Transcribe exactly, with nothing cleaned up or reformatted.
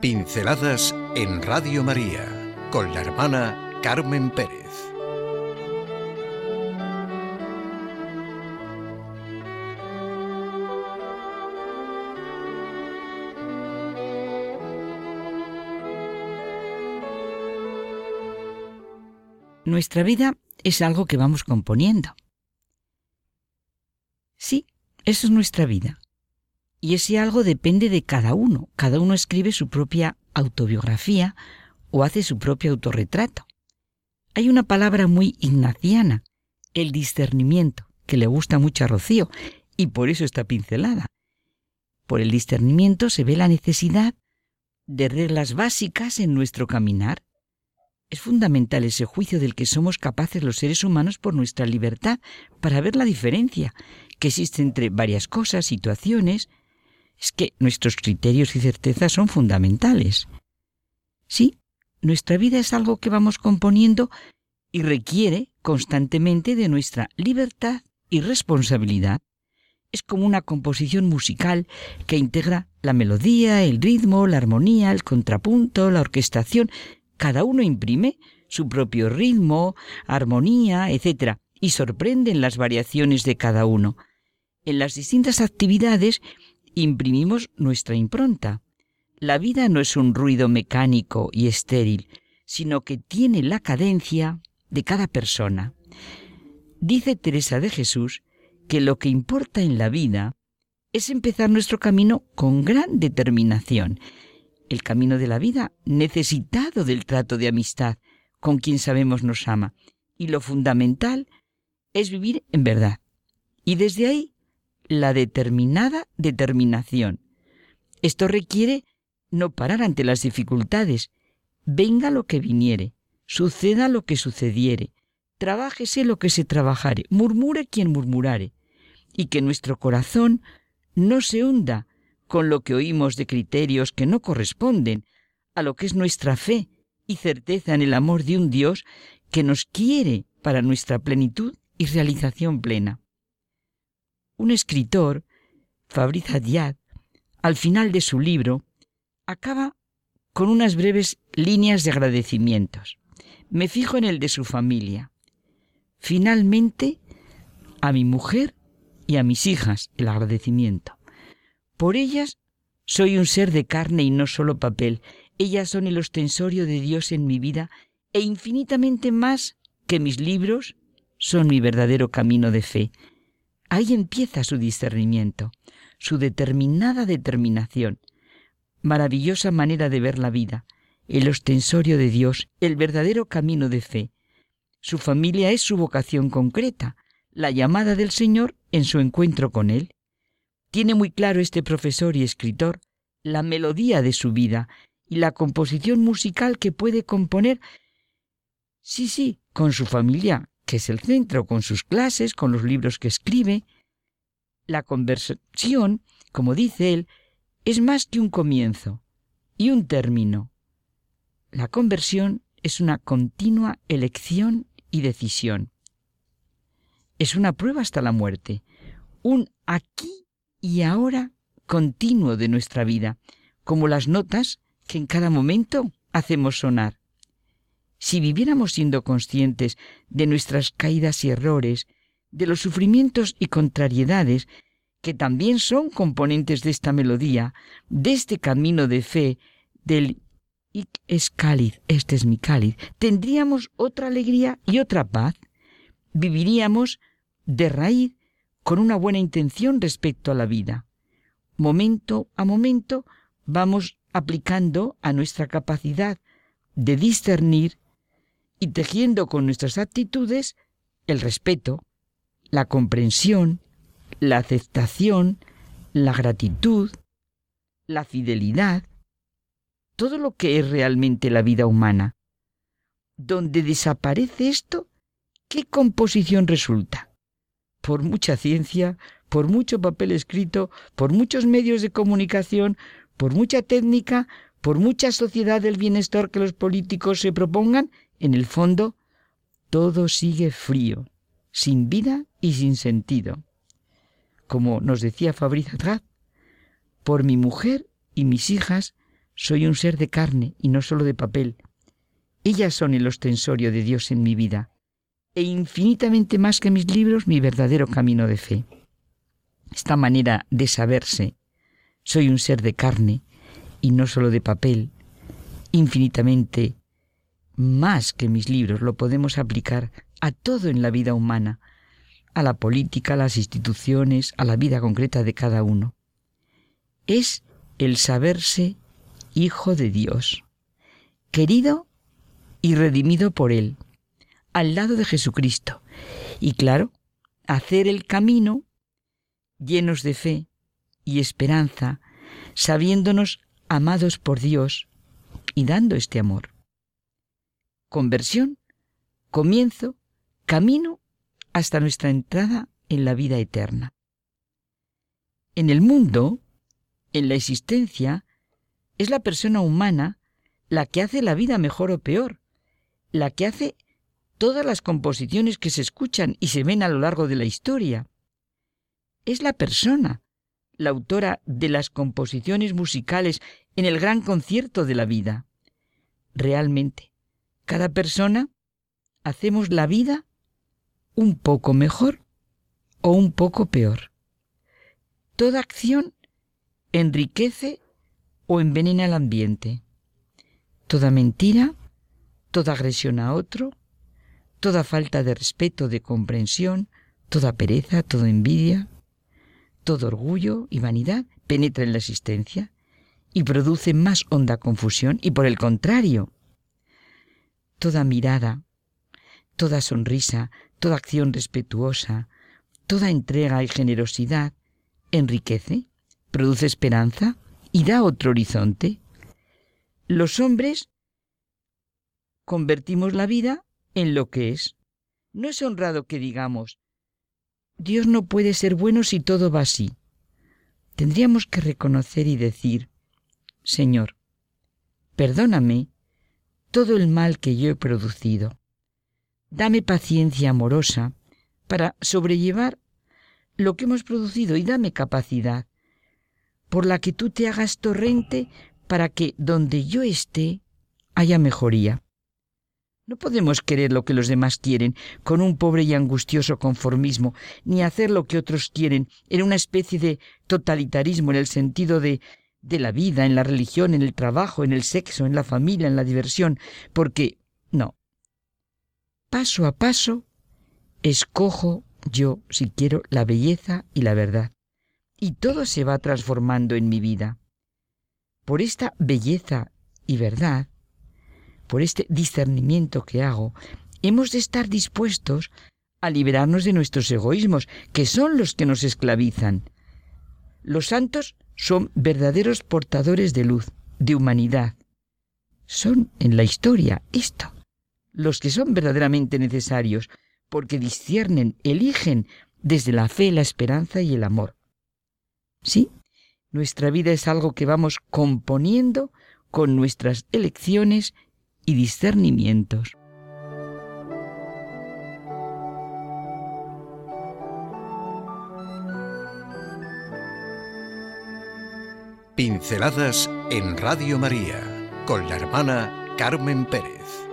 Pinceladas en Radio María, con la hermana Carmen Pérez. Nuestra vida es algo que vamos componiendo. Sí, eso es nuestra vida. Y ese algo depende de cada uno. Cada uno escribe su propia autobiografía o hace su propio autorretrato. Hay una palabra muy ignaciana, el discernimiento, que le gusta mucho a Rocío y por eso está pincelada. Por el discernimiento se ve la necesidad de reglas básicas en nuestro caminar. Es fundamental ese juicio del que somos capaces los seres humanos por nuestra libertad para ver la diferencia que existe entre varias cosas, situaciones. Es que nuestros criterios y certezas son fundamentales. Sí, nuestra vida es algo que vamos componiendo y requiere constantemente de nuestra libertad y responsabilidad. Es como una composición musical que integra la melodía, el ritmo, la armonía, el contrapunto, la orquestación. Cada uno imprime su propio ritmo, armonía, etcétera, y sorprenden las variaciones de cada uno. En las distintas actividades imprimimos nuestra impronta. La vida no es un ruido mecánico y estéril, sino que tiene la cadencia de cada persona. Dice Teresa de Jesús que lo que importa en la vida es empezar nuestro camino con gran determinación. El camino de la vida, necesitado del trato de amistad con quien sabemos nos ama. Y lo fundamental es vivir en verdad. Y desde ahí, la determinada determinación. Esto requiere no parar ante las dificultades. Venga lo que viniere, suceda lo que sucediere, trabájese lo que se trabajare, murmure quien murmurare. Y que nuestro corazón no se hunda con lo que oímos de criterios que no corresponden a lo que es nuestra fe y certeza en el amor de un Dios que nos quiere para nuestra plenitud y realización plena. Un escritor, Fabrizio Diad, al final de su libro, acaba con unas breves líneas de agradecimientos. Me fijo en el de su familia. Finalmente, a mi mujer y a mis hijas, el agradecimiento. Por ellas soy un ser de carne y no solo papel. Ellas son el ostensorio de Dios en mi vida e infinitamente más que mis libros son mi verdadero camino de fe. Ahí empieza su discernimiento, su determinada determinación. Maravillosa manera de ver la vida, el ostensorio de Dios, el verdadero camino de fe. Su familia es su vocación concreta, la llamada del Señor en su encuentro con Él. Tiene muy claro este profesor y escritor la melodía de su vida y la composición musical que puede componer, sí, sí, con su familia, que es el centro, con sus clases, con los libros que escribe. La conversión, como dice él, es más que un comienzo y un término. La conversión es una continua elección y decisión. Es una prueba hasta la muerte, un aquí y ahora continuo de nuestra vida, como las notas que en cada momento hacemos sonar. Si viviéramos siendo conscientes de nuestras caídas y errores, de los sufrimientos y contrariedades, que también son componentes de esta melodía, de este camino de fe, del «Ic es cáliz, este es mi cáliz», tendríamos otra alegría y otra paz. Viviríamos de raíz con una buena intención respecto a la vida. Momento a momento vamos aplicando a nuestra capacidad de discernir y tejiendo con nuestras actitudes el respeto, la comprensión, la aceptación, la gratitud, la fidelidad, todo lo que es realmente la vida humana. Donde desaparece esto, ¿qué composición resulta? Por mucha ciencia, por mucho papel escrito, por muchos medios de comunicación, por mucha técnica, por mucha sociedad del bienestar que los políticos se propongan, en el fondo todo sigue frío, sin vida y sin sentido. Como nos decía Fabrizio Trat, por mi mujer y mis hijas Soy un ser de carne y no solo de papel. Ellas son el ostensorio de Dios en mi vida, e infinitamente más que mis libros, mi verdadero camino de fe. Esta manera de saberse, soy un ser de carne y no solo de papel, infinitamente más que mis libros, lo podemos aplicar a todo en la vida humana, a la política, a las instituciones, a la vida concreta de cada uno. Es el saberse hijo de Dios, querido y redimido por Él, al lado de Jesucristo. Y claro, hacer el camino llenos de fe y esperanza, sabiéndonos amados por Dios y dando este amor. Conversión, comienzo, camino hasta nuestra entrada en la vida eterna. En el mundo, en la existencia, es la persona humana la que hace la vida mejor o peor, la que hace todas las composiciones que se escuchan y se ven a lo largo de la historia. Es la persona, la autora de las composiciones musicales en el gran concierto de la vida. Realmente, cada persona hacemos la vida un poco mejor o un poco peor. Toda acción enriquece o envenena el ambiente. Toda mentira, toda agresión a otro, toda falta de respeto, de comprensión, toda pereza, toda envidia, todo orgullo y vanidad penetra en la existencia y produce más honda confusión. Y por el contrario, toda mirada, toda sonrisa, toda acción respetuosa, toda entrega y generosidad enriquece, produce esperanza y da otro horizonte. Los hombres convertimos la vida en lo que es. No es honrado que digamos: Dios no puede ser bueno si todo va así. Tendríamos que reconocer y decir: Señor, perdóname todo el mal que yo he producido. Dame paciencia amorosa para sobrellevar lo que hemos producido y dame capacidad por la que tú te hagas torrente para que donde yo esté haya mejoría. No podemos querer lo que los demás quieren con un pobre y angustioso conformismo, ni hacer lo que otros quieren en una especie de totalitarismo en el sentido de, de la vida, en la religión, en el trabajo, en el sexo, en la familia, en la diversión, porque no. Paso a paso, escojo yo, si quiero, la belleza y la verdad. Y todo se va transformando en mi vida. Por esta belleza y verdad, por este discernimiento que hago, hemos de estar dispuestos a liberarnos de nuestros egoísmos, que son los que nos esclavizan. Los santos son verdaderos portadores de luz, de humanidad. Son en la historia esto, los que son verdaderamente necesarios, porque disciernen, eligen desde la fe, la esperanza y el amor. Sí, nuestra vida es algo que vamos componiendo con nuestras elecciones y discernimientos. Pinceladas en Radio María con la hermana Carmen Pérez.